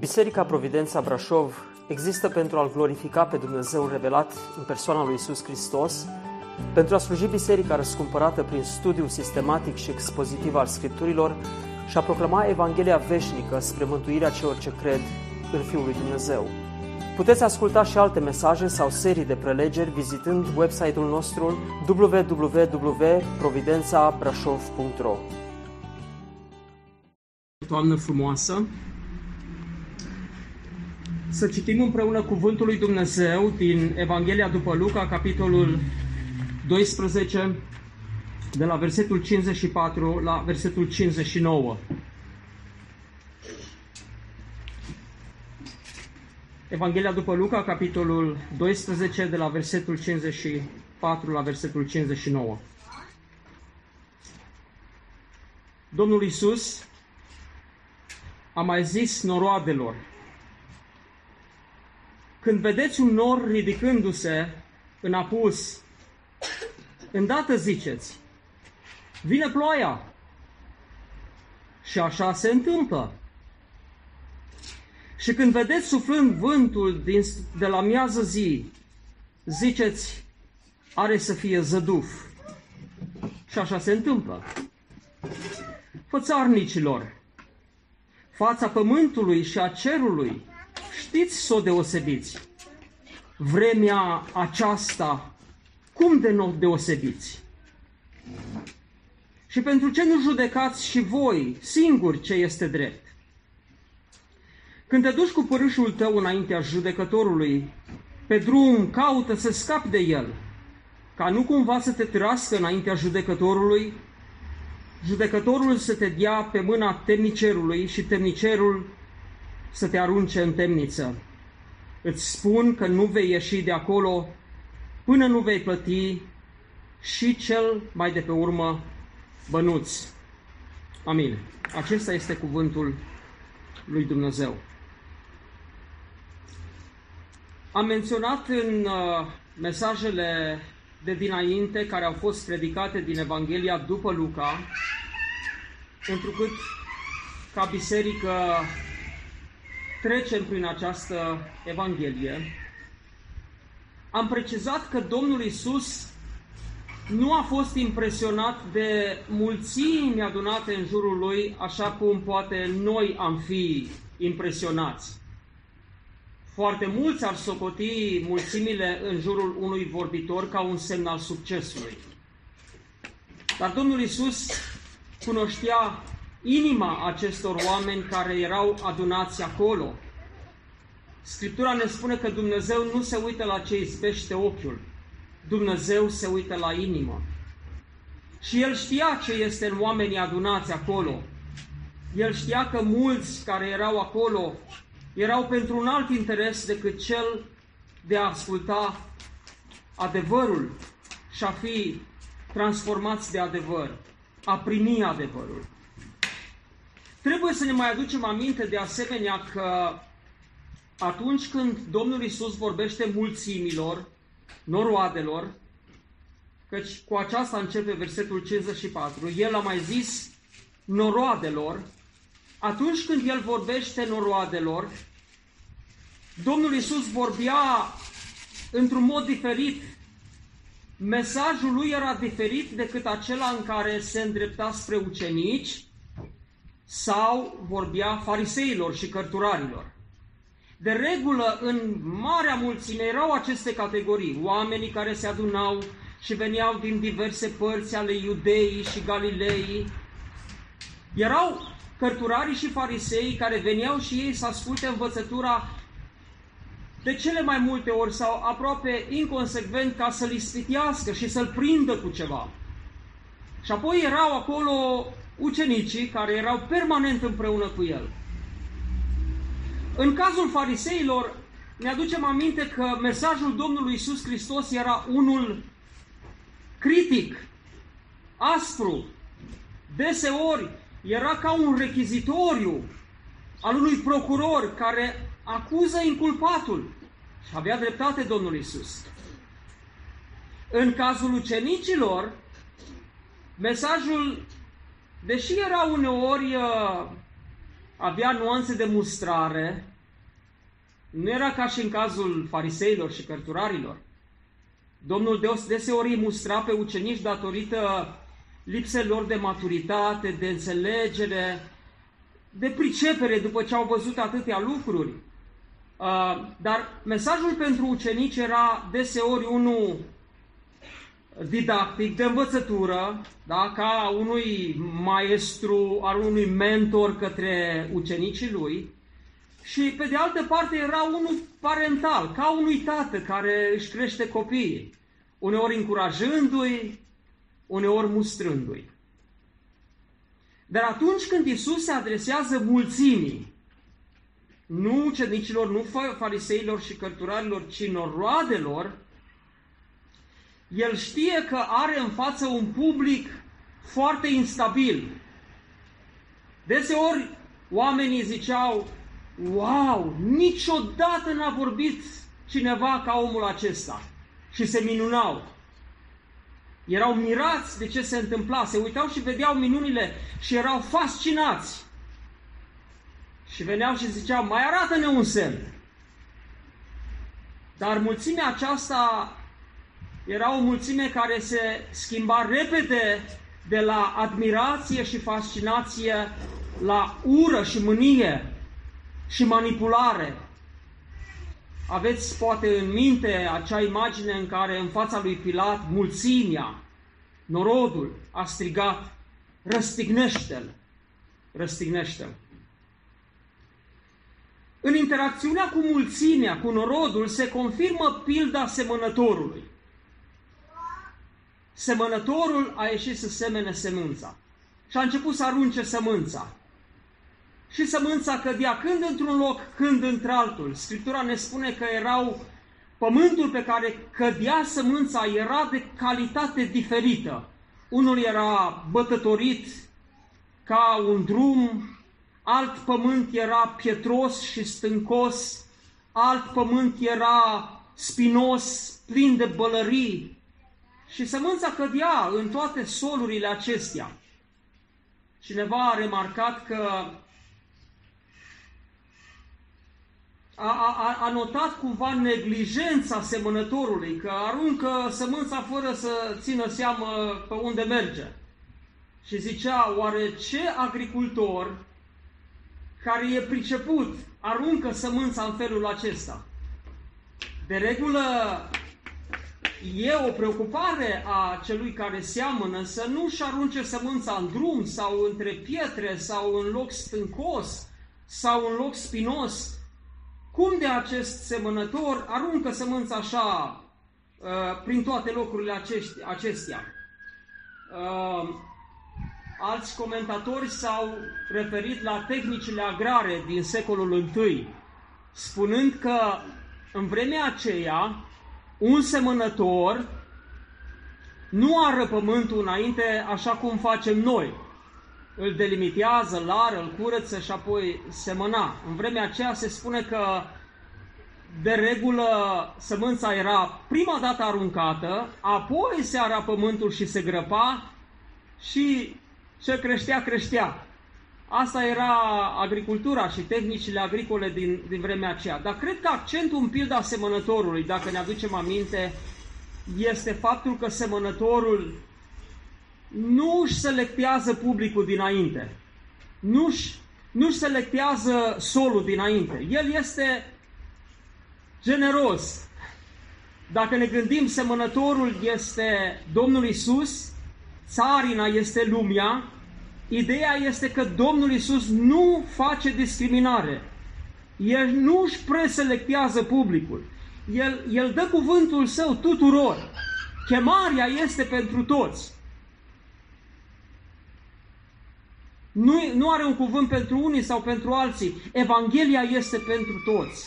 Biserica Providența Brașov există pentru a-L glorifica pe Dumnezeu revelat în persoana lui Iisus Hristos, pentru a sluji biserica răscumpărată prin studiul sistematic și expozitiv al Scripturilor și a proclama Evanghelia veșnică spre mântuirea celor ce cred în Fiul lui Dumnezeu. Puteți asculta și alte mesaje sau serii de prelegeri vizitând website-ul nostru www.providențabrașov.ro. Toamnă frumoasă! Să citim împreună cuvântul lui Dumnezeu din Evanghelia după Luca, capitolul 12, de la versetul 54 la versetul 59. Evanghelia după Luca, capitolul 12, de la versetul 54 la versetul 59. Domnul Iisus a mai zis noroadelor: când vedeți un nor ridicându-se în apus, îndată ziceți: vine ploaia! Și așa se întâmplă. Și când vedeți suflând vântul de la miază zi, ziceți: are să fie zăduf. Și așa se întâmplă. Fățarnicilor, fața pământului și a cerului, știți să o deosebiți. Vremea aceasta, cum de nu deosebiți? Și pentru ce nu judecați și voi singuri ce este drept? Când te duci cu părâșul tău înaintea judecătorului, pe drum caută să scapi de el, ca nu cumva să te târască înaintea judecătorului, judecătorul să te dea pe mâna temnicerului și temnicerul să te arunce în temniță. Îți spun că nu vei ieși de acolo până nu vei plăti și cel mai de pe urmă bănuț. Amin. Acesta este cuvântul lui Dumnezeu. Am menționat în mesajele de dinainte care au fost predicate din Evanghelia după Luca, întrucât ca biserică trecem prin această Evanghelie. Am precizat că Domnul Iisus nu a fost impresionat de mulțimi adunate în jurul lui, așa cum poate noi am fi impresionați. Foarte mulți ar socoti mulțimile în jurul unui vorbitor ca un semn al succesului. Dar Domnul Iisus cunoștea inima acestor oameni care erau adunați acolo. Scriptura ne spune că Dumnezeu nu se uită la ce izbește ochiul, Dumnezeu se uită la inimă. Și El știa ce este în oamenii adunați acolo. El știa că mulți care erau acolo erau pentru un alt interes decât cel de a asculta adevărul și a fi transformați de adevăr, a primi adevărul. Trebuie să ne mai aducem aminte de asemenea că atunci când Domnul Iisus vorbește mulțimilor, noroadelor, căci cu aceasta începe versetul 54, El a mai zis noroadelor. Atunci când El vorbește noroadelor, Domnul Iisus vorbea într-un mod diferit. Mesajul Lui era diferit decât acela în care se îndrepta spre ucenici sau vorbea fariseilor și cărturarilor. De regulă, în marea mulțime erau aceste categorii, oamenii care se adunau și veneau din diverse părți ale Iudeii și Galilei. Erau cărturarii și fariseii care veneau și ei să asculte învățătura de cele mai multe ori sau aproape inconsecvent ca să-l ispitească și să-l prindă cu ceva. Și apoi erau acolo ucenicii care erau permanent împreună cu el. În cazul fariseilor, ne aducem aminte că mesajul Domnului Iisus Hristos era unul critic, aspru, deseori era ca un rechizitoriu al unui procuror care acuză inculpatul. Și avea dreptate Domnul Iisus. În cazul ucenicilor, mesajul, deși era uneori avea nuanțe de mustrare, nu era ca și în cazul fariseilor și cărturarilor. Domnul deseori îi mustra pe ucenici datorită lipselor de maturitate, de înțelegere, de pricepere după ce au văzut atâtea lucruri. Dar mesajul pentru ucenici era deseori unul didactic, de învățătură, da? Ca unui maestru, al unui mentor către ucenicii lui, și pe de altă parte era unul parental, ca unui tată care își crește copiii, uneori încurajându-i, uneori mustrându-i. Dar atunci când Iisus se adresează mulțimii, nu ucenicilor, nu fariseilor și cărturarilor, ci noroadelor, el știe că are în față un public foarte instabil. Deseori oamenii ziceau: wow, niciodată n-a vorbit cineva ca omul acesta. Și se minunau. Erau mirați de ce se întâmpla. Se uitau și vedeau minunile și erau fascinați. Și veneau și ziceau: mai arată-ne un semn. Dar mulțimea aceasta era o mulțime care se schimba repede de la admirație și fascinație la ură și mânie și manipulare. Aveți poate în minte acea imagine în care în fața lui Pilat mulțimea, norodul, a strigat: răstignește-l, răstignește-l. În interacțiunea cu mulțimea, cu norodul, se confirmă pilda semănătorului. Semănătorul a ieșit să semene sămânța și a început să arunce sămânța. Și sămânța cădea când într-un loc, când într-altul. Scriptura ne spune că pământul pe care cădea sămânța era de calitate diferită. Unul era bătătorit ca un drum, alt pământ era pietros și stâncos, alt pământ era spinos, plin de bălării. Și sămânța cădea în toate solurile acestea. Cineva a remarcat că a notat cumva neglijența semănătorului, că aruncă sămânța fără să țină seamă pe unde merge. Și zicea: oare ce agricultor care e priceput aruncă sămânța în felul acesta? De regulă e o preocupare a celui care seamănă să nu-și arunce sămânța în drum sau între pietre sau în loc stâncos sau în loc spinos. Cum de acest semănător aruncă sămânța așa prin toate locurile acestea? Alți comentatori s-au referit la tehnicile agrare din secolul I, spunând că în vremea aceea un semănător nu ară pământul înainte așa cum facem noi. Îl delimitează, îl ară, îl curăță și apoi semăna. În vremea aceea se spune că de regulă sămânța era prima dată aruncată, apoi se ara pământul și se grăpa și ce creștea, creștea. Asta era agricultura și tehnicile agricole din vremea aceea. Dar cred că accentul în pilda semănătorului, dacă ne aducem aminte, este faptul că semănătorul nu își selectează publicul dinainte, nu-și selectează solul dinainte. El este generos. Dacă ne gândim, semănătorul este Domnul Iisus, țarina este lumea. Ideea este că Domnul Iisus nu face discriminare. El nu își preselectează publicul. El dă cuvântul său tuturor. Chemarea este pentru toți. Nu are un cuvânt pentru unii sau pentru alții. Evanghelia este pentru toți.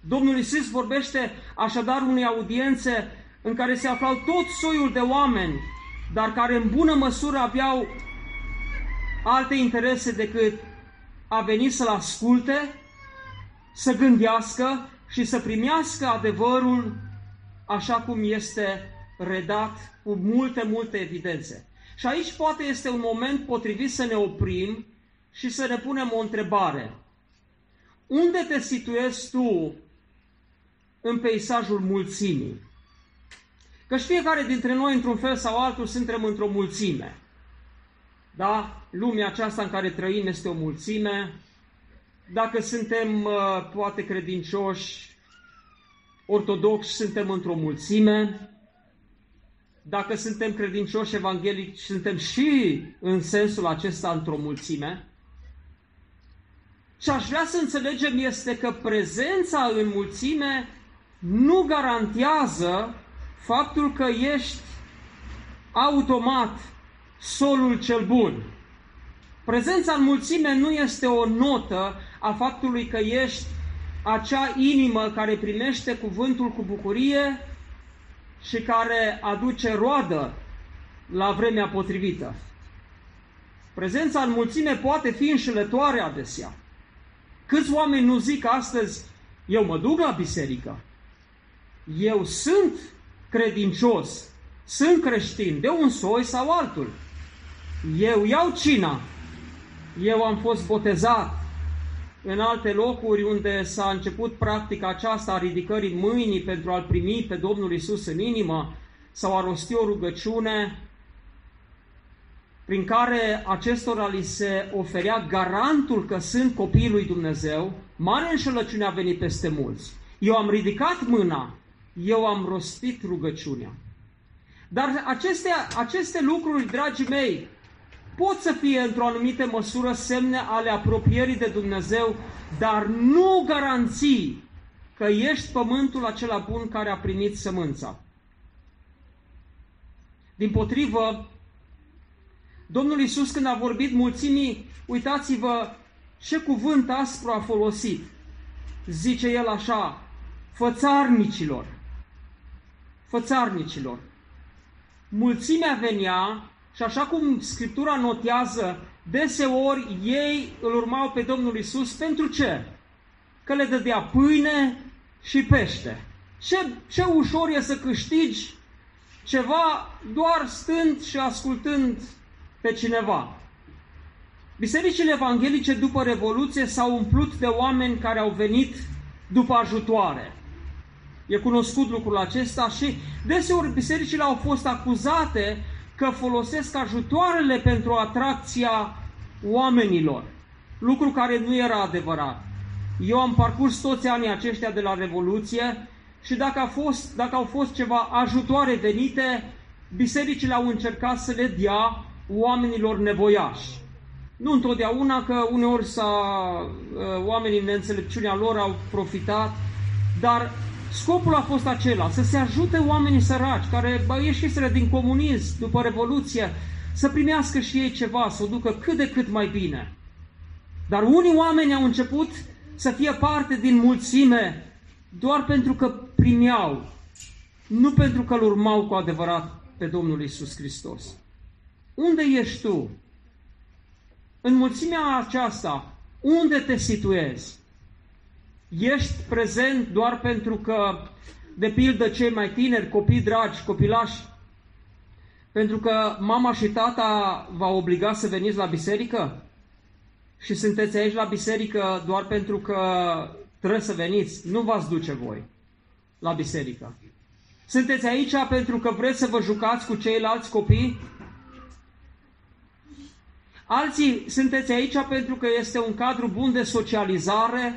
Domnul Iisus vorbește așadar unei audiențe în care se aflau tot soiul de oameni, dar care în bună măsură aveau alte interese decât a veni să-L asculte, să gândească și să primească adevărul așa cum este redat cu multe, multe evidențe. Și aici poate este un moment potrivit să ne oprim și să ne punem o întrebare. Unde te situezi tu în peisajul mulțimii? Căci fiecare dintre noi, într-un fel sau altul, suntem într-o mulțime. Da? Lumea aceasta în care trăim este o mulțime. Dacă suntem, poate, credincioși, ortodoxi, suntem într-o mulțime. Dacă suntem credincioși evanghelici, suntem și în sensul acesta într-o mulțime. Ce aș vrea să înțelegem este că prezența în mulțime nu garantează faptul că ești automat solul cel bun. Prezența în mulțime nu este o notă a faptului că ești acea inimă care primește cuvântul cu bucurie și care aduce roadă la vremea potrivită. Prezența în mulțime poate fi înșelătoare adesea. Câți oameni nu zic astăzi, eu mă duc la biserică, eu sunt credincios, sunt creștin, de un soi sau altul, eu iau cina, eu am fost botezat. În alte locuri unde s-a început practica aceasta a ridicării mâinii pentru a-L primi pe Domnul Iisus în inimă, s-au arostit o rugăciune prin care acestora li se oferea garantul că sunt copiii lui Dumnezeu. Mare înșelăciune a venit peste mulți. Eu am ridicat mâna, eu am rostit rugăciunea. Dar aceste lucruri, dragii mei, pot să fie într-o anumită măsură semne ale apropierii de Dumnezeu, dar nu garanții că ești pământul acela bun care a primit sămânța. Dimpotrivă, Domnul Iisus, când a vorbit mulțimii, uitați-vă ce cuvânt aspru a folosit. Zice El așa, fățarnicilor. Fățarnicilor. Mulțimea venea și așa cum Scriptura notează, deseori ei îl urmau pe Domnul Iisus pentru ce? Că le dădea pâine și pește. Ce ușor e să câștigi ceva doar stând și ascultând pe cineva. Bisericile evanghelice după Revoluție s-au umplut de oameni care au venit după ajutoare. E cunoscut lucrul acesta și deseori bisericile au fost acuzate că folosesc ajutoarele pentru atracția oamenilor. Lucru care nu era adevărat. Eu am parcurs toți anii aceștia de la Revoluție și dacă au fost ceva ajutoare venite, bisericile au încercat să le dea oamenilor nevoiași. Nu întotdeauna, că uneori oamenii în neînțelepciunea lor au profitat, dar scopul a fost acela, să se ajute oamenii săraci, care ieșiseră din comunism după Revoluție, să primească și ei ceva, să o ducă cât de cât mai bine. Dar unii oameni au început să fie parte din mulțime doar pentru că primeau, nu pentru că îl urmau cu adevărat pe Domnul Iisus Hristos. Unde ești tu? În mulțimea aceasta, unde te situezi? Ești prezent doar pentru că, de pildă, cei mai tineri, copii dragi, copilași, pentru că mama și tata v-a obligat să veniți la biserică? Și sunteți aici la biserică doar pentru că trebuie să veniți? Nu v-ați duce voi la biserică. Sunteți aici pentru că vreți să vă jucați cu ceilalți copii? Alții sunteți aici pentru că este un cadru bun de socializare.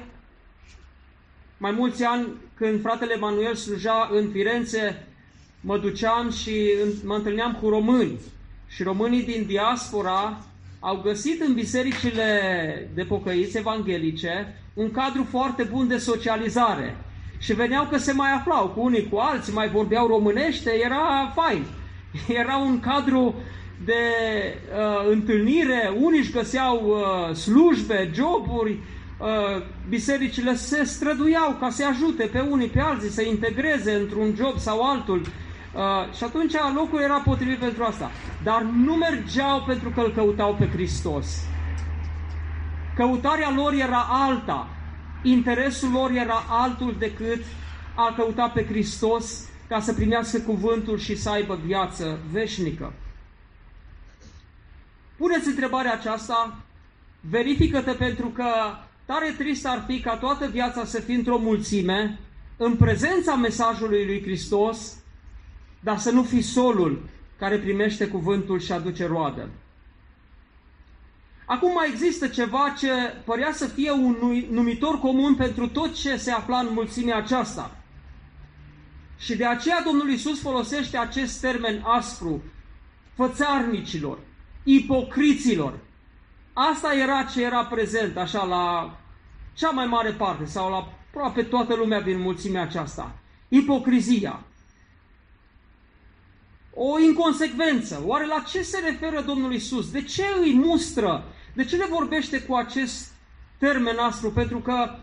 Mai mulți ani, când fratele Manuel sluja în Firenze, mă duceam și mă întâlneam cu români. Și românii din diaspora au găsit în bisericile de pocăiți evanghelice un cadru foarte bun de socializare. Și veneau că se mai aflau cu unii cu alții, mai vorbeau românește, era fain. Era un cadru de întâlnire, unii își găseau slujbe, joburi. Bisericile se străduiau ca să ajute pe unii pe alții, să integreze într-un job sau altul, și atunci locul era potrivit pentru asta, dar nu mergeau pentru că îl căutau pe Hristos. Căutarea lor era alta, interesul lor era altul decât a căuta pe Hristos ca să primească cuvântul și să aibă viață veșnică. Puneți întrebarea aceasta verifică-te, pentru că tare trist ar fi ca toată viața să fii într-o mulțime, în prezența mesajului lui Hristos, dar să nu fii solul care primește cuvântul și aduce roadă. Acum mai există ceva ce părea să fie un numitor comun pentru tot ce se afla în mulțimea aceasta. Și de aceea Domnul Iisus folosește acest termen aspru, fățarnicilor, ipocriților. Asta era ce era prezent așa la cea mai mare parte sau la aproape toată lumea din mulțimea aceasta. Ipocrizia. O inconsecvență. Oare la ce se referă Domnul Iisus? De ce îi mustră? De ce le vorbește cu acest termen aspru? Pentru că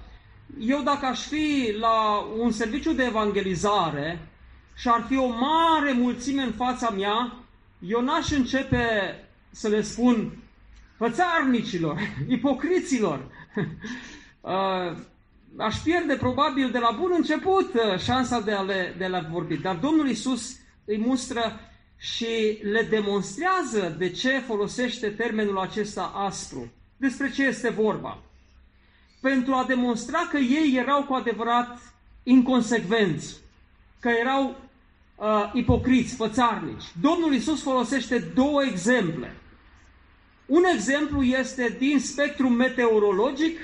eu, dacă aș fi la un serviciu de evangelizare și ar fi o mare mulțime în fața mea, eu n-aș începe să le spun fățarnicilor, ipocriților. Aș pierde probabil de la bun început șansa de a le vorbi. Dar Domnul Iisus îi mustră și le demonstrează de ce folosește termenul acesta aspru. Despre ce este vorba? Pentru a demonstra că ei erau cu adevărat inconsecvenți, că erau ipocriți, fățarnici. Domnul Iisus folosește două exemple. Un exemplu este din spectrul meteorologic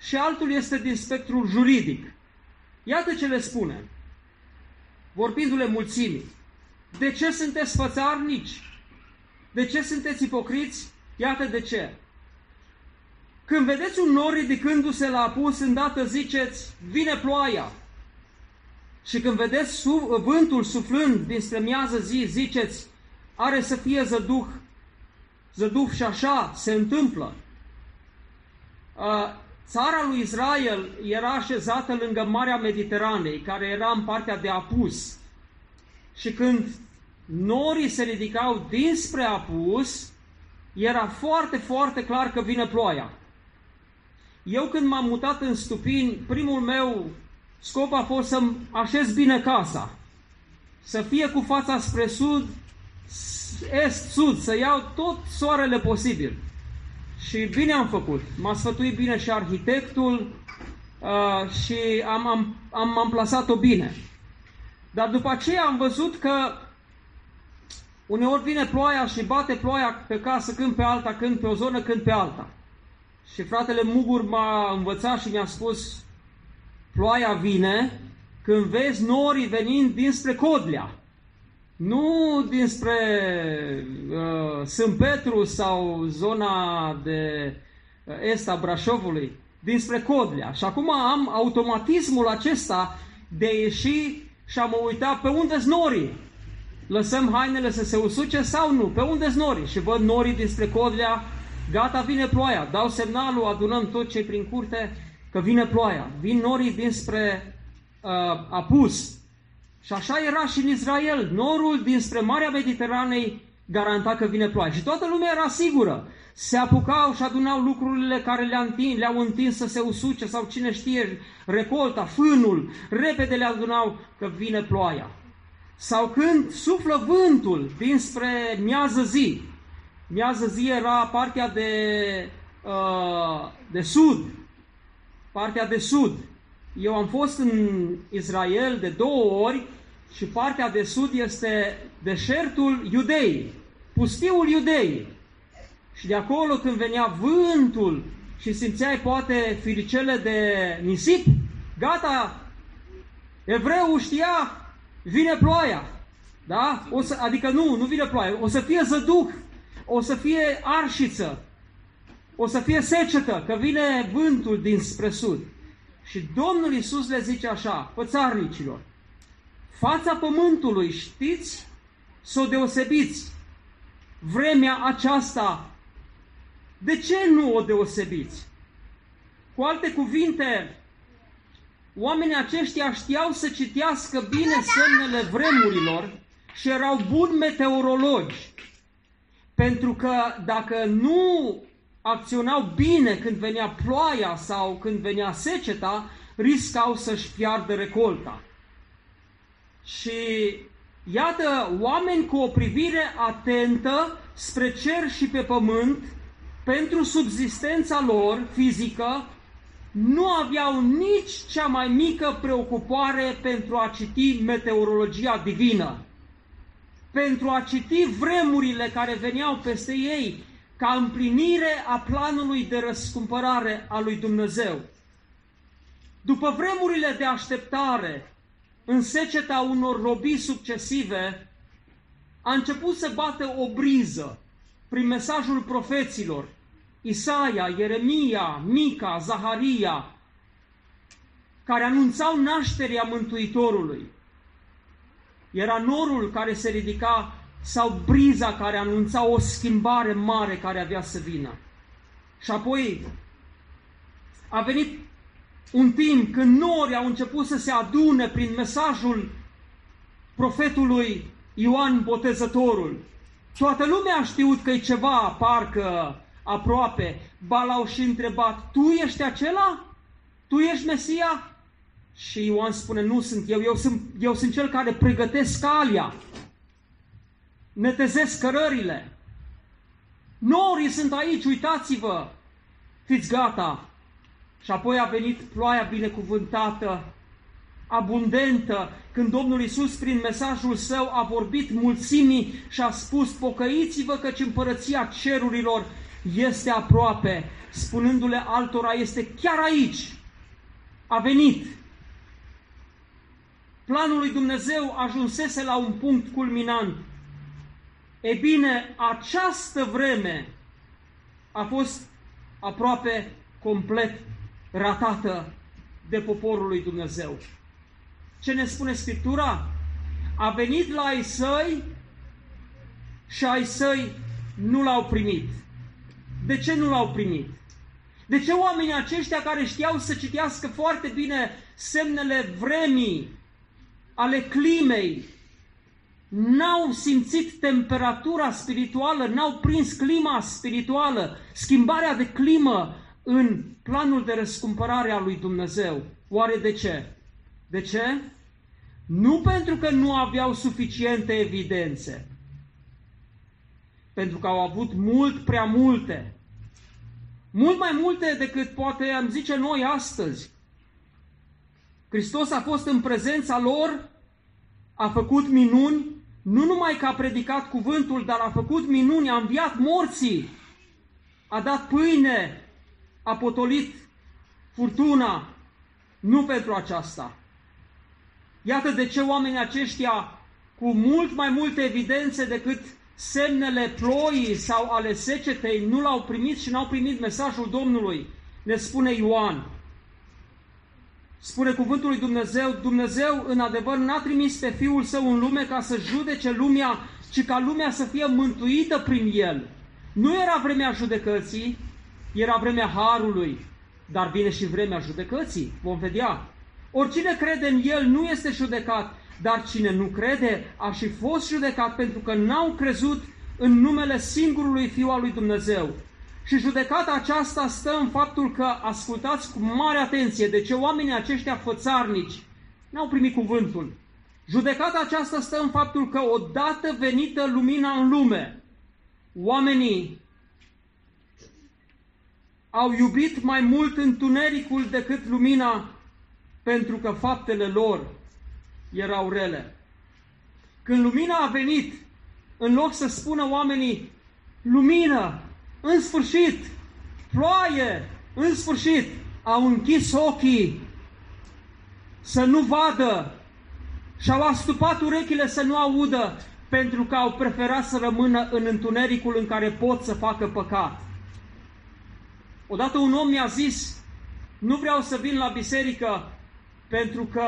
și altul este din spectrul juridic. Iată ce le spune, vorbindu-le mulțimii. De ce sunteți fățarnici? De ce sunteți ipocriți? Iată de ce. Când vedeți un nor ridicându-se la apus, îndată ziceți, vine ploaia. Și când vedeți vântul suflând dinspre miază zi, ziceți, are să fie zăduh. Zăduh și așa se întâmplă. Țara lui Israel era așezată lângă Marea Mediteranei, care era în partea de apus. Și când norii se ridicau dinspre apus, era foarte, foarte clar că vine ploaia. Eu când m-am mutat în Stupini, primul meu scop a fost să-mi așez bine casa. Să fie cu fața spre sud, est-sud, să iau tot soarele posibil. Și bine am făcut. M-a sfătuit bine și arhitectul și am plasat-o bine. Dar după aceea am văzut că uneori vine ploaia și bate ploaia pe casă, când pe alta, când pe o zonă, când pe alta. Și fratele Mugur m-a învățat și mi-a spus, ploaia vine când vezi norii venind dinspre Codlea, nu dinspre Sânt Petru sau zona de est a Brașovului, dinspre Codlea. Și acum am automatismul acesta de a ieși și am uitat pe unde-s norii. Lăsăm hainele să se usuce sau nu? Pe unde-s norii? Și văd norii dinspre Codlea, gata, vine ploaia. Dau semnalul, adunăm tot ce prin curte, că vine ploaia. Vin norii dinspre apus. Și așa era și în Israel. Norul dinspre Marea Mediteranei garanta că vine ploaia. Și toată lumea era sigură. Se apucau și adunau lucrurile care le-au întins să se usuce sau cine știe, recolta, fânul, repede le adunau că vine ploaia. Sau când suflă vântul dinspre miază zi. Miază zi era partea de sud. Partea de sud. Eu am fost în Israel de 2 ori și partea de sud este deșertul Iudei, pustiul Iudei. Și de acolo când venea vântul și simțeai poate firicele de nisip, gata, evreul știa, vine ploaia. Da? Nu vine ploaia, o să fie zăduh, o să fie arșiță, o să fie secetă, că vine vântul dinspre sud. Și Domnul Iisus le zice așa, fățarnicilor, fața pământului știți să o deosebiți. Vremea aceasta, de ce nu o deosebiți? Cu alte cuvinte, oamenii aceștia știau să citească bine semnele vremurilor și erau buni meteorologi. Pentru că dacă nu acționau bine când venea ploaia sau când venea seceta, riscau să-și piardă recolta. Și iată, oameni cu o privire atentă spre cer și pe pământ, pentru subzistența lor fizică, nu aveau nici cea mai mică preocupare pentru a citi meteorologia divină, pentru a citi vremurile care veneau peste ei ca împlinire a planului de răscumpărare a lui Dumnezeu. După vremurile de așteptare, în seceta unor robii succesive, a început să bată o briză prin mesajul profeților, Isaia, Ieremia, Mica, Zaharia, care anunțau nașterea Mântuitorului. Era norul care se ridica sau briza care anunța o schimbare mare care avea să vină. Și apoi a venit un timp când norii au început să se adune prin mesajul profetului Ioan Botezătorul. Toată lumea a știut că e ceva, parcă aproape. Ba l-au și întrebat, tu ești acela? Tu ești Mesia? Și Ioan spune, nu sunt eu, eu sunt cel care pregătesc calea, netezesc cărările. Norii sunt aici, uitați-vă, fiți gata. Și apoi a venit ploaia binecuvântată, abundentă, când Domnul Iisus prin mesajul său a vorbit mulțimii și a spus, pocăiți-vă căci împărăția cerurilor este aproape, spunându-le altora, este chiar aici, a venit. Planul lui Dumnezeu ajunsese la un punct culminant. Ei bine, această vreme a fost aproape complet ratată de poporul lui Dumnezeu. Ce ne spune Scriptura? A venit la ai săi și ai săi nu l-au primit. De ce nu l-au primit? De ce oamenii aceștia care știau să citească foarte bine semnele vremii, ale climei, n-au simțit temperatura spirituală, n-au prins clima spirituală, schimbarea de climă în planul de răscumpărare a lui Dumnezeu? Oare de ce? De ce? Nu pentru că nu aveau suficiente evidențe, pentru că au avut mult prea multe, mult mai multe decât poate am zice noi astăzi. Hristos a fost în prezența lor, a făcut minuni, nu numai că a predicat cuvântul, dar a făcut minuni, a înviat morții, a dat pâine, a potolit furtuna. Nu pentru aceasta. Iată de ce oamenii aceștia, cu mult mai multe evidențe decât semnele ploii sau ale secetei, nu l-au primit și n-au primit mesajul Domnului, ne spune Ioan. Spune cuvântul lui Dumnezeu, Dumnezeu în adevăr n-a trimis pe Fiul Său în lume ca să judece lumea, ci ca lumea să fie mântuită prin El. Nu era vremea judecății, era vremea harului, dar vine și vremea judecății, vom vedea. Oricine crede în El nu este judecat, dar cine nu crede a și fost judecat pentru că n-au crezut în numele singurului Fiu al lui Dumnezeu. Și judecata aceasta stă în faptul că, ascultați cu mare atenție, de ce oamenii aceștia fățarnici n-au primit cuvântul. Judecata aceasta stă în faptul că, odată venită lumina în lume, oamenii au iubit mai mult întunericul decât lumina, pentru că faptele lor erau rele. Când lumina a venit, în loc să spună oamenii, lumină, în sfârșit, ploaie, în sfârșit, au închis ochii să nu vadă și au astupat urechile să nu audă, pentru că au preferat să rămână în întunericul în care pot să facă păcat. Odată un om mi-a zis, nu vreau să vin la biserică pentru că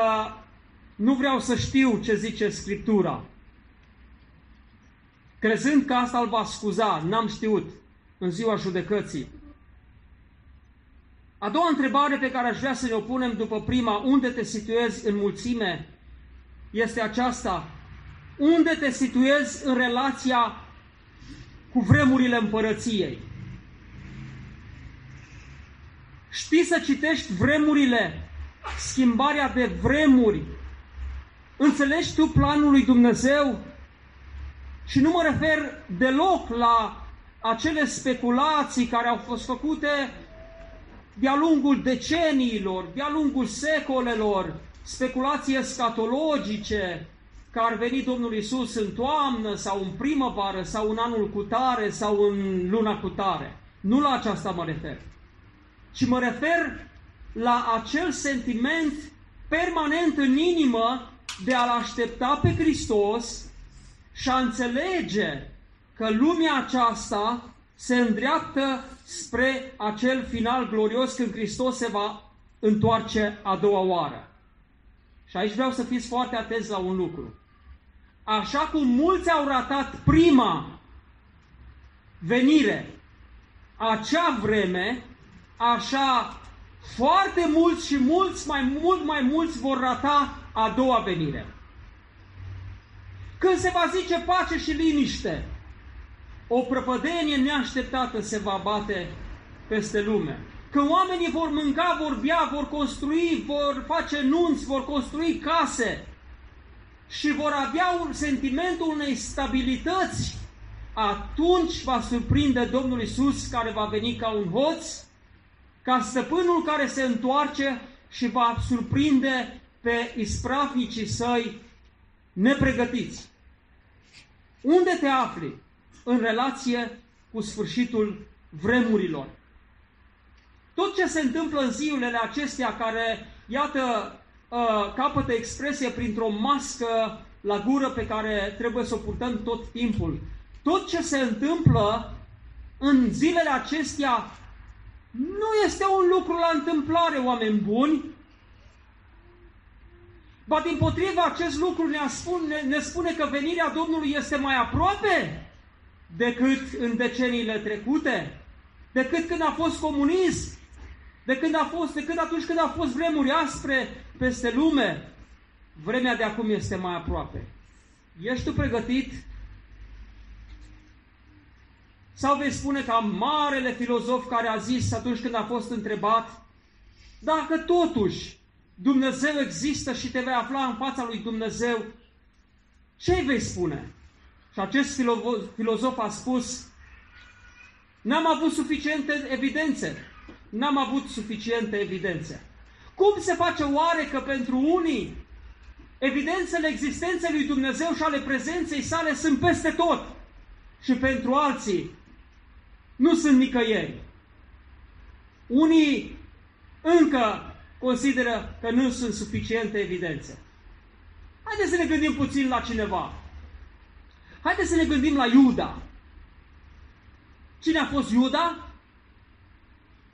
nu vreau să știu ce zice Scriptura. Crezând că asta îl va scuza, n-am știut în ziua judecății. A doua întrebare pe care aș vrea să ne o punem după prima, unde te situezi în mulțime, este aceasta. Unde te situezi în relația cu vremurile împărăției? Știi să citești vremurile, schimbarea de vremuri? Înțelegi tu planul lui Dumnezeu? Și nu mă refer deloc la acele speculații care au fost făcute de-a lungul deceniilor, de-a lungul secolelor, speculații escatologice, că ar veni Domnul Iisus în toamnă sau în primăvară sau în anul cutare sau în luna cutare. Nu la aceasta mă refer, ci mă refer la acel sentiment permanent în inimă de a-L aștepta pe Hristos și a înțelege că lumea aceasta se îndreaptă spre acel final glorios când Hristos se va întoarce a doua oară. Și aici vreau să fiți foarte atenți la un lucru. Așa cum mulți au ratat prima venire, acea vreme, așa foarte mulți și mult mai mulți vor rata a doua venire. Când se va zice pace și liniște, o prăpădenie neașteptată se va bate peste lume. Când oamenii vor mânca, vor bea, vor construi, vor face nunți, vor construi case și vor avea un sentimentul unei stabilități, atunci va surprinde Domnul Iisus, care va veni ca un hoț, ca stăpânul care se întoarce și va surprinde pe ispravnicii săi nepregătiți. Unde te afli în relație cu sfârșitul vremurilor? Tot ce se întâmplă în zilele acestea care, iată, capătă expresie printr-o mască la gură pe care trebuie să o purtăm tot timpul, tot ce se întâmplă în zilele acestea nu este un lucru la întâmplare, oameni buni, ba dimpotrivă, acest lucru ne spune că venirea Domnului este mai aproape decât în deceniile trecute, decât când a fost comunism, decât atunci când a fost vremuri aspre peste lume. Vremea de acum este mai aproape. Ești tu pregătit? Sau vei spune ca marele filozof care a zis atunci când a fost întrebat, dacă totuși Dumnezeu există și te vei afla în fața lui Dumnezeu, ce vei spune? Și acest filozof a spus, n-am avut suficiente evidențe. N-am avut suficiente evidențe. Cum se face oare că pentru unii evidențele existenței lui Dumnezeu și ale prezenței sale sunt peste tot și pentru alții nu sunt nicăieri? Unii încă consideră că nu sunt suficiente evidențe. Haideți să ne gândim puțin la cineva. Haideți să ne gândim la Iuda. Cine a fost Iuda?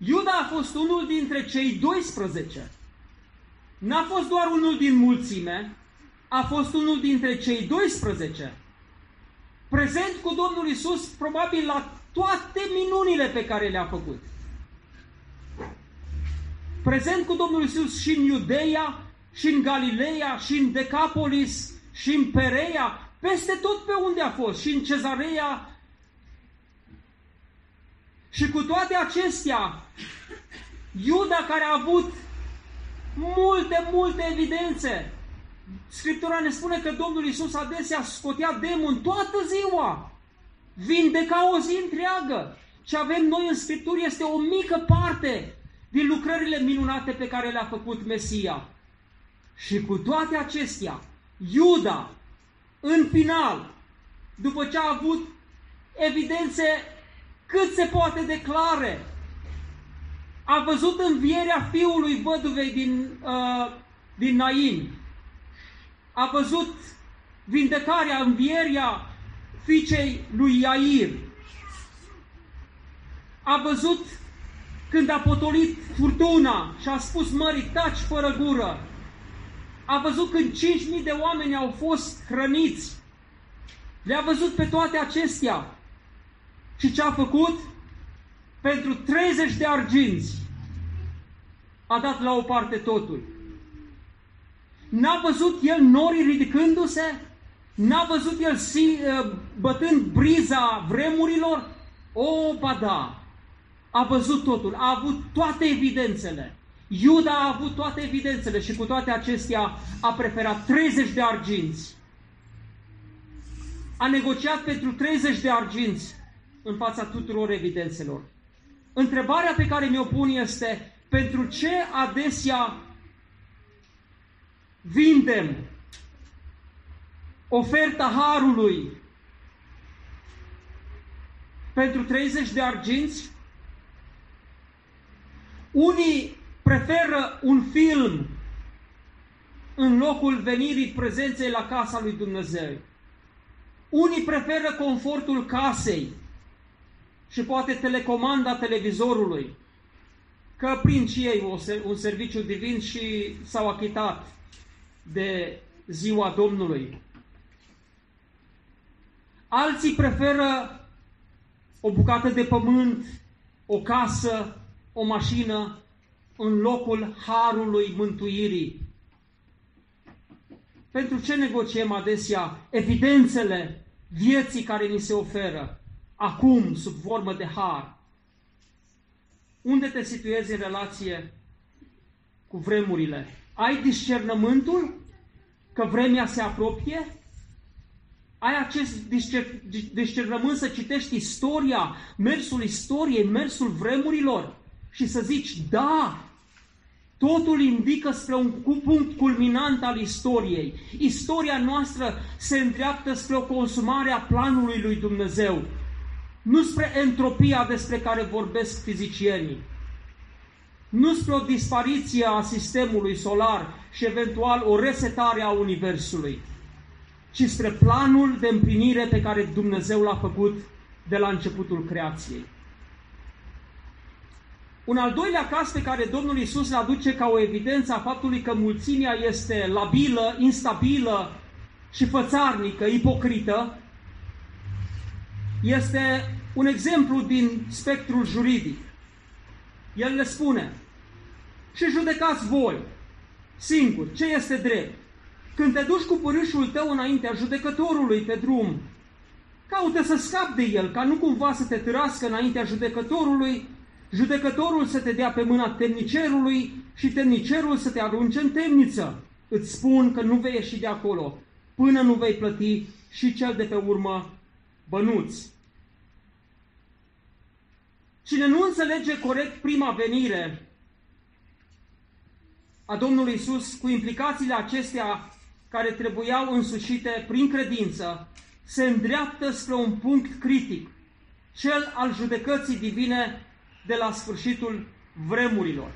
Iuda a fost unul dintre cei 12. N-a fost doar unul din mulțime, a fost unul dintre cei 12. Prezent cu Domnul Iisus, probabil la toate minunile pe care le-a făcut. Prezent cu Domnul Iisus și în Iudeia, și în Galileea, și în Decapolis, și în Pereia, peste tot pe unde a fost, și în Cezarea. Și cu toate acestea, Iuda, care a avut multe evidențe, Scriptura ne spune că Domnul Iisus adesea scotea demoni toată ziua, vindeca o zi întreagă. Ce avem noi în Scripturi este o mică parte din lucrările minunate pe care le-a făcut Mesia. Și cu toate acestea, Iuda, în final, după ce a avut evidențe cât se poate declare, a văzut învierea fiului văduvei din Nain, a văzut vindecarea, învierea fiicei lui Iair, a văzut când a potolit furtuna și a spus mării, taci fără gură, a văzut când 5.000 de oameni au fost hrăniți, le-a văzut pe toate acestea. Și ce a făcut? Pentru 30 de arginți a dat la o parte totul. N-a văzut el norii ridicându-se? N-a văzut el bătând briza vremurilor? O, ba da! A văzut totul, a avut toate evidențele. Iuda a avut toate evidențele și cu toate acestea a preferat 30 de arginți. A negociat pentru 30 de arginți. în fața tuturor evidențelor. Întrebarea pe care mi-o pun este: pentru ce adesea vindem oferta harului pentru 30 de arginți? Unii preferă un film în locul venirii prezenței la casa lui Dumnezeu. Unii preferă confortul casei și poate telecomanda televizorului, că prind și ei un serviciu divin și s-au achitat de ziua Domnului. Alții preferă o bucată de pământ, o casă, o mașină, în locul harului mântuirii. Pentru ce negociem adesea evidențele vieții care ni se oferă acum, sub formă de har? Unde te situezi în relație cu vremurile? Ai discernământul că vremea se apropie? Ai acest discernământ să citești istoria, mersul istoriei, mersul vremurilor și să zici: da, totul indică spre un punct culminant al istoriei. Istoria noastră se îndreaptă spre o consumare a planului lui Dumnezeu, nu spre entropia despre care vorbesc fizicienii, nu spre o dispariție a sistemului solar și eventual o resetare a universului, ci spre planul de împlinire pe care Dumnezeu l-a făcut de la începutul creației. Un al doilea caz pe care Domnul Iisus îl aduce ca o evidență a faptului că mulțimea este labilă, instabilă și fățarnică, ipocrită, este un exemplu din spectrul juridic. El le spune: și judecați voi singuri ce este drept. Când te duci cu părâșul tău înaintea judecătorului pe drum, caută să scapi de el, ca nu cumva să te târască înaintea judecătorului, judecătorul să te dea pe mâna temnicerului și temnicerul să te arunce în temniță. Îți spun că nu vei ieși de acolo până nu vei plăti și cel de pe urmă bănuți. Cine nu înțelege corect prima venire a Domnului Iisus cu implicațiile acestea care trebuiau însușite prin credință, se îndreaptă spre un punct critic, cel al judecății divine de la sfârșitul vremurilor.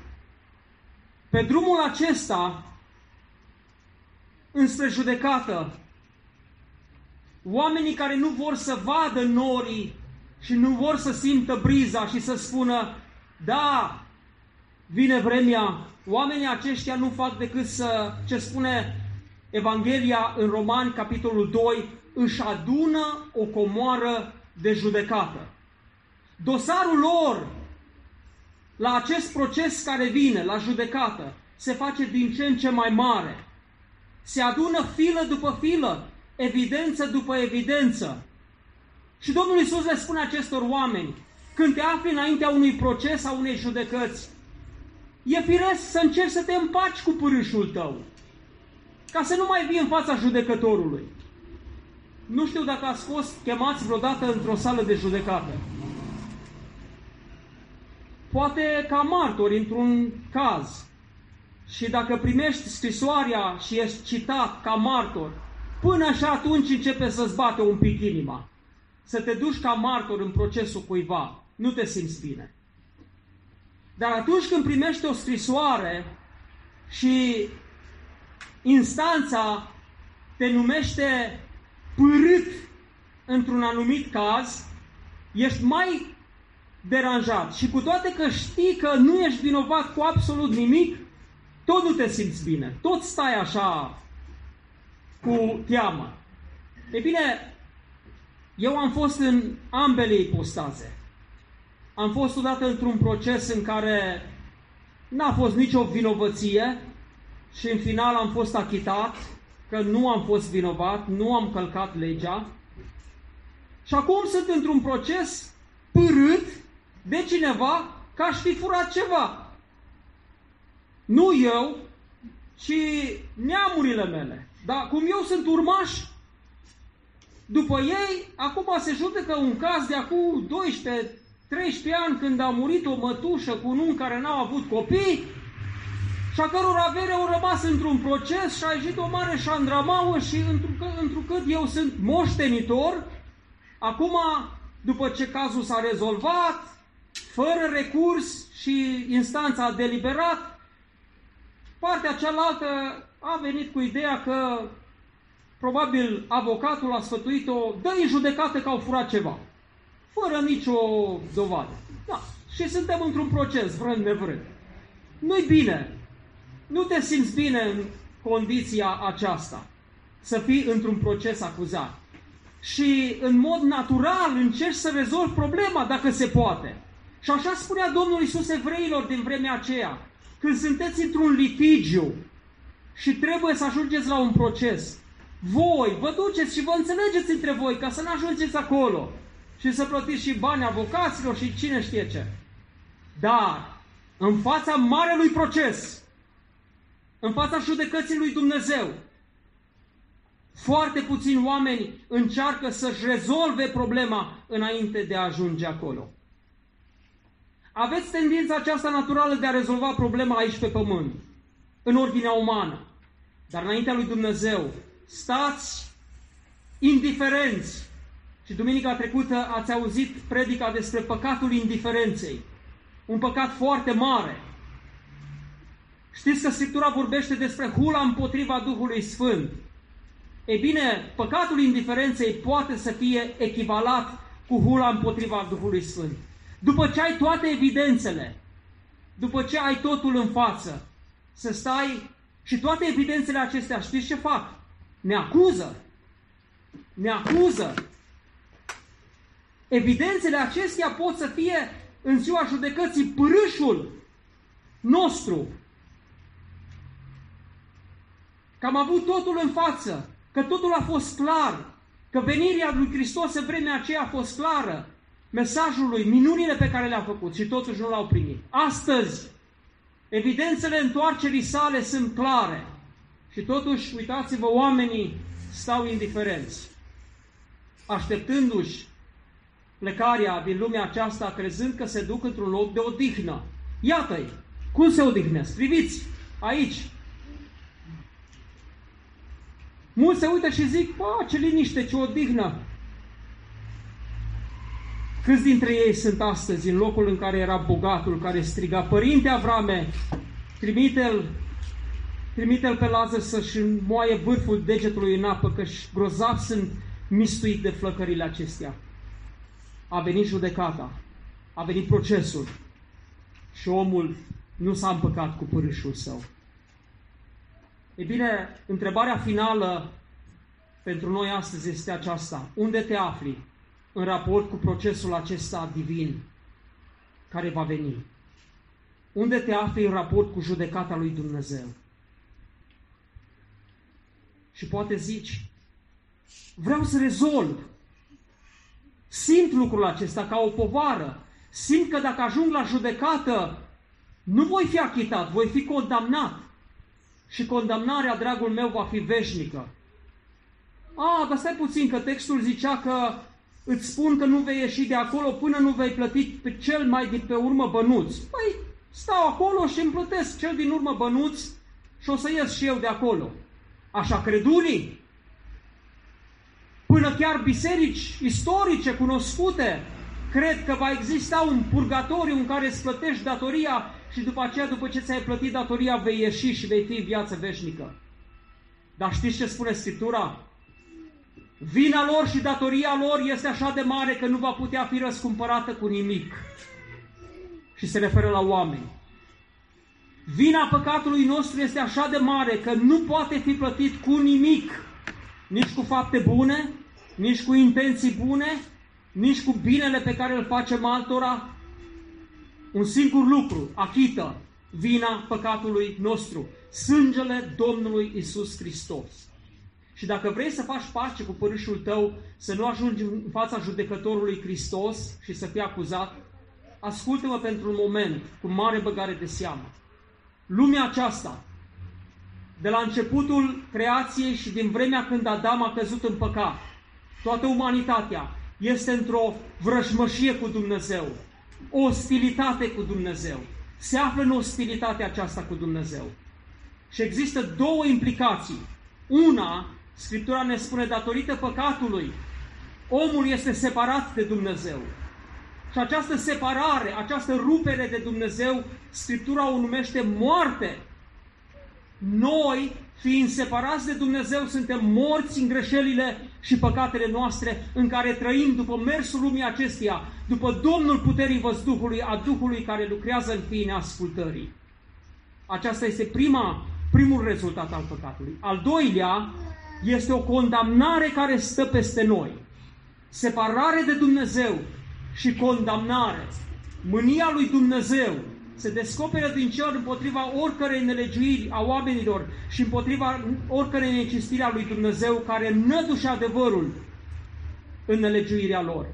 Pe drumul acesta, înspre judecată, oamenii care nu vor să vadă norii și nu vor să simtă briza și să spună: da, vine vremea, oamenii aceștia nu fac decât să, ce spune Evanghelia în Romani, capitolul 2, își adună o comoară de judecată. Dosarul lor la acest proces care vine, la judecată, se face din ce în ce mai mare. Se adună filă după filă, evidență după evidență. Și Domnul Iisus le spune acestor oameni: când te afli înaintea unui proces sau unei judecăți, e firesc să încerci să te împaci cu pârâșul tău, ca să nu mai vii în fața judecătorului. Nu știu dacă ați fost chemați vreodată într-o sală de judecată. Poate ca martori într-un caz. Și dacă primești scrisoarea și ești citat ca martor, până și atunci începe să-ți bate un pic inima. Să te duci ca martor în procesul cuiva, nu te simți bine. Dar atunci când primești o scrisoare și instanța te numește pârât într-un anumit caz, ești mai deranjat. Și cu toate că știi că nu ești vinovat cu absolut nimic, tot nu te simți bine. Tot stai așa cu teamă. E bine, eu am fost în ambele ipostaze. Am fost odată într-un proces în care n-a fost nicio vinovăție și în final am fost achitat că nu am fost vinovat, nu am călcat legea. Și acum sunt într-un proces pârât de cineva că aș fi furat ceva. Nu eu, ci neamurile mele. Dar cum eu sunt urmaș, După ei, acum se judecă un caz de acum 12-13 ani, când a murit o mătușă cu un unchi care n-au avut copii și a căror avere au rămas într-un proces și a ieșit o mare șandramauă și întrucât eu sunt moștenitor, acum, după ce cazul s-a rezolvat, fără recurs și instanța a deliberat, partea cealaltă a venit cu ideea că probabil avocatul a sfătuit-o, dă în judecată că au furat ceva, fără nicio dovadă. Da. Și suntem într-un proces, vrând nevrând. Nu-i bine, nu te simți bine în condiția aceasta, să fii într-un proces acuzat. Și în mod natural încerci să rezolvi problema, dacă se poate. Și așa spunea Domnul Iisus evreilor din vremea aceea, când sunteți într-un litigiu și trebuie să ajungeți la un proces, voi vă duceți și vă înțelegeți între voi ca să nu ajungeți acolo și să plătiți și bani avocaților și cine știe ce. Dar în fața marelui proces, în fața judecății lui Dumnezeu, foarte puțini oameni încearcă să-și rezolve problema înainte de a ajunge acolo. Aveți tendința aceasta naturală de a rezolva problema aici pe pământ, în ordinea umană. Dar înaintea lui Dumnezeu, stați indiferenți. Și duminica trecută ați auzit predica despre păcatul indiferenței. Un păcat foarte mare. Știți că Scriptura vorbește despre hula împotriva Duhului Sfânt. Ei bine, păcatul indiferenței poate să fie echivalat cu hula împotriva Duhului Sfânt. După ce ai toate evidențele, după ce ai totul în față, să stai și toate evidențele acestea, știți ce fac? Ne acuză! Ne acuză! Evidențele acestea pot să fie în ziua judecății pârâșul nostru. Că am avut totul în față, că totul a fost clar, că venirea lui Hristos în vremea aceea a fost clară, mesajul lui, minunile pe care le-a făcut și totuși nu l-au primit. Astăzi, evidențele întoarcerii sale sunt clare și totuși, uitați-vă, oamenii stau indiferenți, așteptându-și plecarea din lumea aceasta, crezând că se duc într-un loc de odihnă. Iată-i, cum se odihnesc, priviți, aici. Mulți se uită și zic, bă, ce liniște, ce odihnă. Câți dintre ei sunt astăzi în locul în care era bogatul, care striga, Părinte Avrame, trimite-l pe Lazar să-și moaie vârful degetului în apă, că-și grozav sunt mistuit de flăcările acestea. A venit judecata, a venit procesul și omul nu s-a împăcat cu pârâșul său. Ei bine, întrebarea finală pentru noi astăzi este aceasta. Unde te afli în raport cu procesul acesta divin care va veni? Unde te afli în raport cu judecata lui Dumnezeu? Și poate zici, vreau să rezolv. Simt lucrul acesta ca o povară. Simt că dacă ajung la judecată, nu voi fi achitat, voi fi condamnat. Și condamnarea, dragul meu, va fi veșnică. A, dar stai puțin, că textul zicea că îți spun că nu vei ieși de acolo până nu vei plăti pe cel mai din pe urmă bănuți. Păi, stau acolo și îmi plătesc cel din urmă bănuți și o să ies și eu de acolo. Așa cred unii. Până chiar biserici istorice, cunoscute, cred că va exista un purgatoriu în care îți plătești datoria și după aceea, după ce ți-ai plătit datoria, vei ieși și vei fi viață veșnică. Dar știți ce spune Scriptura? Vina lor și datoria lor este așa de mare că nu va putea fi răscumpărată cu nimic. Și se referă la oameni. Vina păcatului nostru este așa de mare că nu poate fi plătit cu nimic. Nici cu fapte bune, nici cu intenții bune, nici cu binele pe care îl facem altora. Un singur lucru achită vina păcatului nostru. Sângele Domnului Iisus Hristos. Și dacă vrei să faci pace cu părâșul tău, să nu ajungi în fața judecătorului Hristos și să fii acuzat, ascultă-mă pentru un moment, cu mare băgare de seamă. Lumea aceasta, de la începutul creației și din vremea când Adam a căzut în păcat, toată umanitatea este într-o vrăjmășie cu Dumnezeu, ostilitate cu Dumnezeu. Se află în ostilitatea aceasta cu Dumnezeu. Și există două implicații. Una, Scriptura ne spune, datorită păcatului, omul este separat de Dumnezeu. Și această separare, această rupere de Dumnezeu, Scriptura o numește moarte. Noi, fiind separați de Dumnezeu, suntem morți în greșelile și păcatele noastre în care trăim după mersul lumii acesteia, după Domnul puterii văzduhului, a Duhului care lucrează în fiii neascultării. Aceasta este primul rezultat al păcatului. Al doilea este o condamnare care stă peste noi. Separare de Dumnezeu și condamnare. Mânia lui Dumnezeu se descoperă din cer împotriva oricărei nelegiuiri a oamenilor și împotriva oricărei necistiri a lui Dumnezeu care nădușe adevărul în nelegiuirea lor.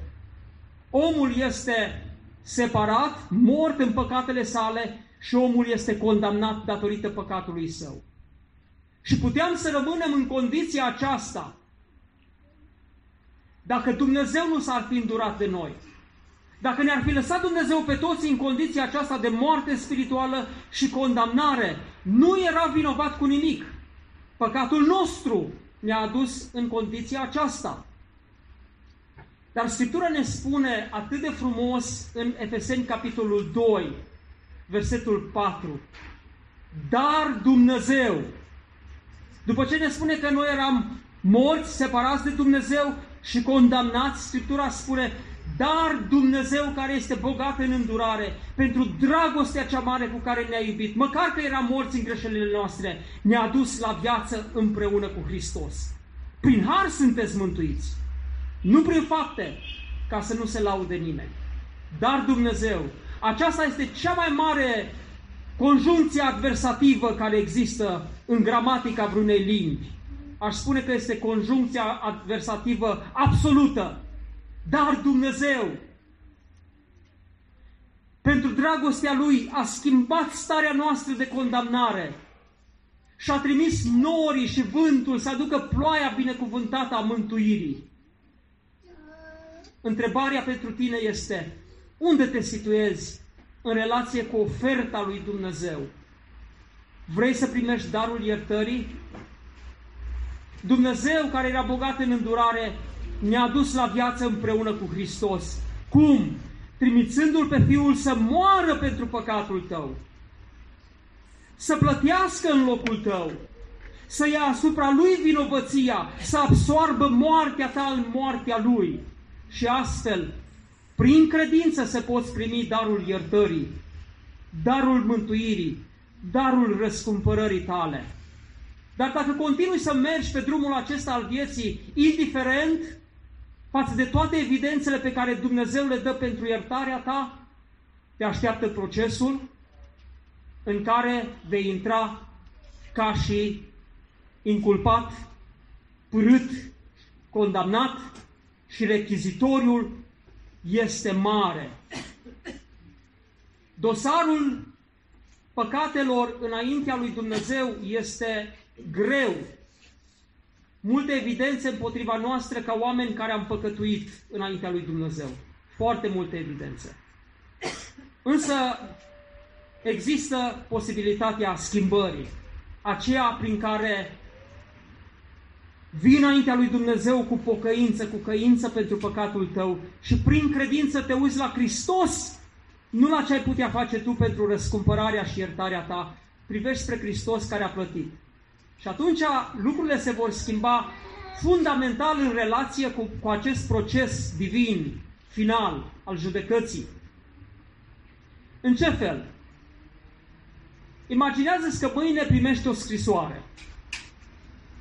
Omul este separat, mort în păcatele sale și omul este condamnat datorită păcatului său. Și puteam să rămânem în condiția aceasta dacă Dumnezeu nu s-ar fi îndurat de noi. Dacă ne-ar fi lăsat Dumnezeu pe toți în condiția aceasta de moarte spirituală și condamnare, nu era vinovat cu nimic. Păcatul nostru ne-a adus în condiția aceasta. Dar Scriptura ne spune atât de frumos în Efeseni, capitolul 2, versetul 4. Dar Dumnezeu, după ce ne spune că noi eram morți, separați de Dumnezeu și condamnați, Scriptura spune: dar Dumnezeu care este bogat în îndurare, pentru dragostea cea mare cu care ne-a iubit, măcar că eram morți în greșelile noastre, ne-a dus la viață împreună cu Hristos. Prin har sunteți mântuiți, nu prin fapte, ca să nu se laude nimeni. Dar Dumnezeu, aceasta este cea mai mare conjuncție adversativă care există în gramatica vreunei limbi. Aș spune că este conjuncția adversativă absolută. Dar Dumnezeu, pentru dragostea Lui, a schimbat starea noastră de condamnare și a trimis norii și vântul să aducă ploaia binecuvântată a mântuirii. Întrebarea pentru tine este: unde te situezi în relație cu oferta lui Dumnezeu? Vrei să primești darul iertării? Dumnezeu, care era bogat în îndurare, ne-a dus la viață împreună cu Hristos. Cum? Trimițându-L pe Fiul să moară pentru păcatul tău, să plătească în locul tău, să ia asupra Lui vinovăția, să absoarbă moartea ta în moartea Lui. Și astfel, prin credință, se poți primi darul iertării, darul mântuirii, darul răscumpărării tale. Dar dacă continui să mergi pe drumul acesta al vieții, indiferent față de toate evidențele pe care Dumnezeu le dă pentru iertarea ta, te așteaptă procesul în care vei intra ca și inculpat, pârât, condamnat și rechizitoriul este mare. Dosarul păcatelor înaintea lui Dumnezeu este greu. Multe evidențe împotriva noastră ca oameni care am păcătuit înaintea lui Dumnezeu. Foarte multe evidențe. Însă există posibilitatea schimbării, aceea prin care vii înaintea lui Dumnezeu cu pocăință, cu căință pentru păcatul tău și prin credință te uiți la Hristos, nu la ce ai putea face tu pentru răscumpărarea și iertarea ta. Privești spre Hristos care a plătit. Și atunci lucrurile se vor schimba fundamental în relație cu acest proces divin, final, al judecății. În ce fel? Imaginează-ți că mâine primești o scrisoare.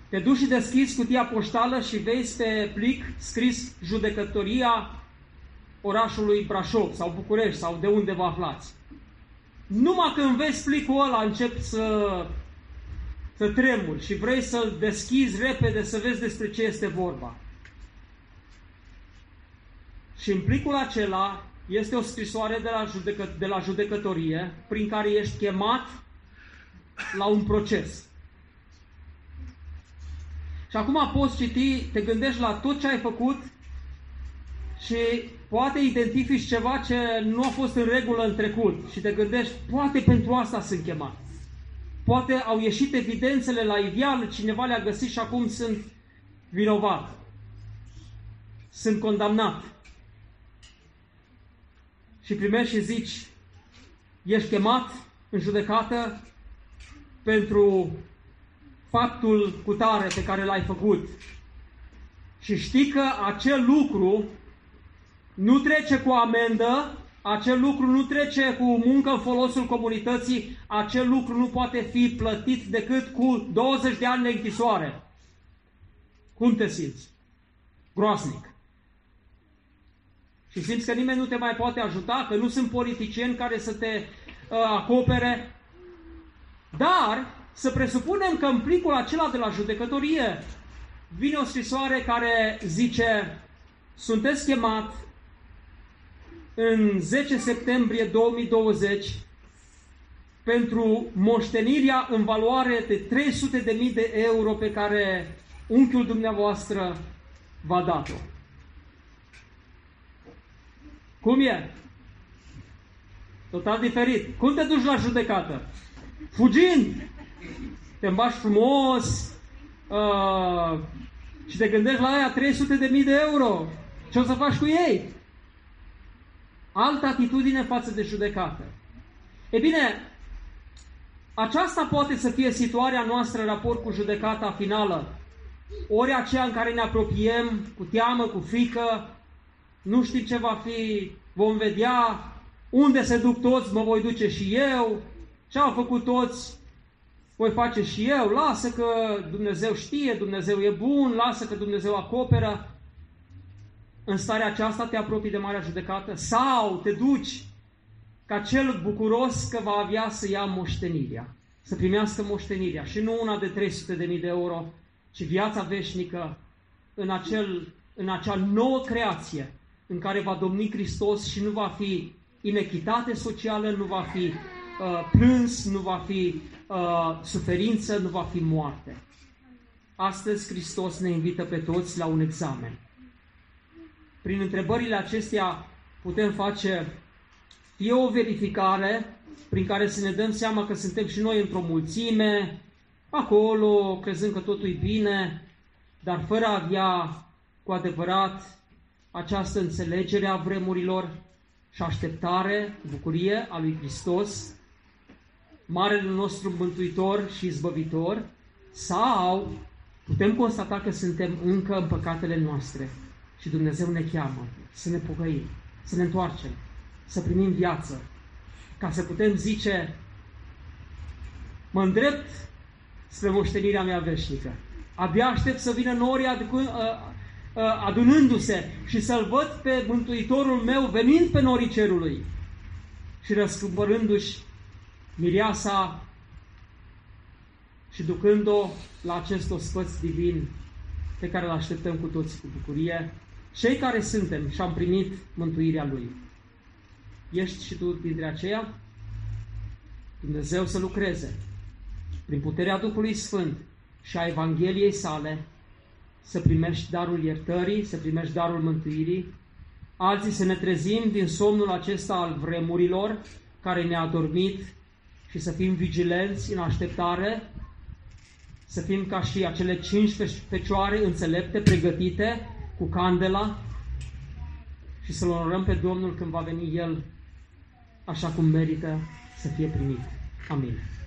Te duci și deschizi cutia poștală și vezi pe plic scris judecătoria orașului Brașov sau București sau de unde vă aflați. Numai când vezi plicul ăla începi să tremuri și vrei să-l deschizi repede să vezi despre ce este vorba. Și în plicul acela este o scrisoare de la judecătorie prin care ești chemat la un proces. Și acum poți citi, te gândești la tot ce ai făcut și poate identifici ceva ce nu a fost în regulă în trecut și te gândești, poate pentru asta sunt chemat. Poate au ieșit evidențele la iveală, cineva le-a găsit și acum sunt vinovat. Sunt condamnat. Și primești și zici, ești chemat în judecată pentru faptul cutare pe care l-ai făcut. Și știi că acel lucru nu trece cu amendă, acel lucru nu trece cu muncă în folosul comunității, acel lucru nu poate fi plătit decât cu 20 de ani de închisoare. Cum te simți? Groaznic. Și simți că nimeni nu te mai poate ajuta, că nu sunt politicieni care să te acopere. Dar să presupunem că în plicul acela de la judecătorie vine o scrisoare care zice: sunteți chemat în 10 septembrie 2020 pentru moștenirea în valoare de 300.000 de euro pe care unchiul dumneavoastră v-a dat-o. Cum e? Total diferit. Cum te duci la judecată? Fugind! Te îmbaci frumos și te gândești la aia 300.000 de euro. Ce o să faci cu ei? Altă atitudine față de judecată. E bine, aceasta poate să fie situarea noastră în raport cu judecata finală. Ori aceea în care ne apropiem cu teamă, cu frică, nu știm ce va fi, vom vedea, unde se duc toți, mă voi duce și eu, ce au făcut toți, voi face și eu, lasă că Dumnezeu știe, Dumnezeu e bun, lasă că Dumnezeu acoperă. În starea aceasta te apropii de Marea Judecată sau te duci ca cel bucuros că va avea să ia moștenirea, să primească moștenirea și nu una de 300.000 de euro, ci viața veșnică în acea nouă creație în care va domni Hristos și nu va fi inechitate socială, nu va fi plâns, nu va fi suferință, nu va fi moarte. Astăzi Hristos ne invită pe toți la un examen. Prin întrebările acestea putem face fie o verificare prin care să ne dăm seama că suntem și noi într-o mulțime, acolo, crezând că totul e bine, dar fără a avea cu adevărat această înțelegere a vremurilor și așteptare, bucurie a lui Hristos, Marele nostru Mântuitor și Izbăvitor, sau putem constata că suntem încă în păcatele noastre și Dumnezeu ne cheamă să ne pocăim, să ne întoarcem, să primim viață, ca să putem zice, mă îndrept spre moștenirea mea veșnică. Abia aștept să vină norii adunându-se și să-L văd pe Mântuitorul meu venind pe norii cerului și răscumpărându-și mireasa și ducând-o la acest ospăț divin pe care îl așteptăm cu toți cu bucurie, cei care suntem și am primit mântuirea Lui. Ești și tu dintre aceia? Dumnezeu să lucreze prin puterea Duhului Sfânt și a Evangheliei sale, să primești darul iertării, să primești darul mântuirii, alții să ne trezim din somnul acesta al vremurilor care ne-a adormit și să fim vigilenți în așteptare, să fim ca și acele 5 fecioare înțelepte, pregătite, cu candela și să-L onorăm pe Domnul când va veni El așa cum merită să fie primit. Amin.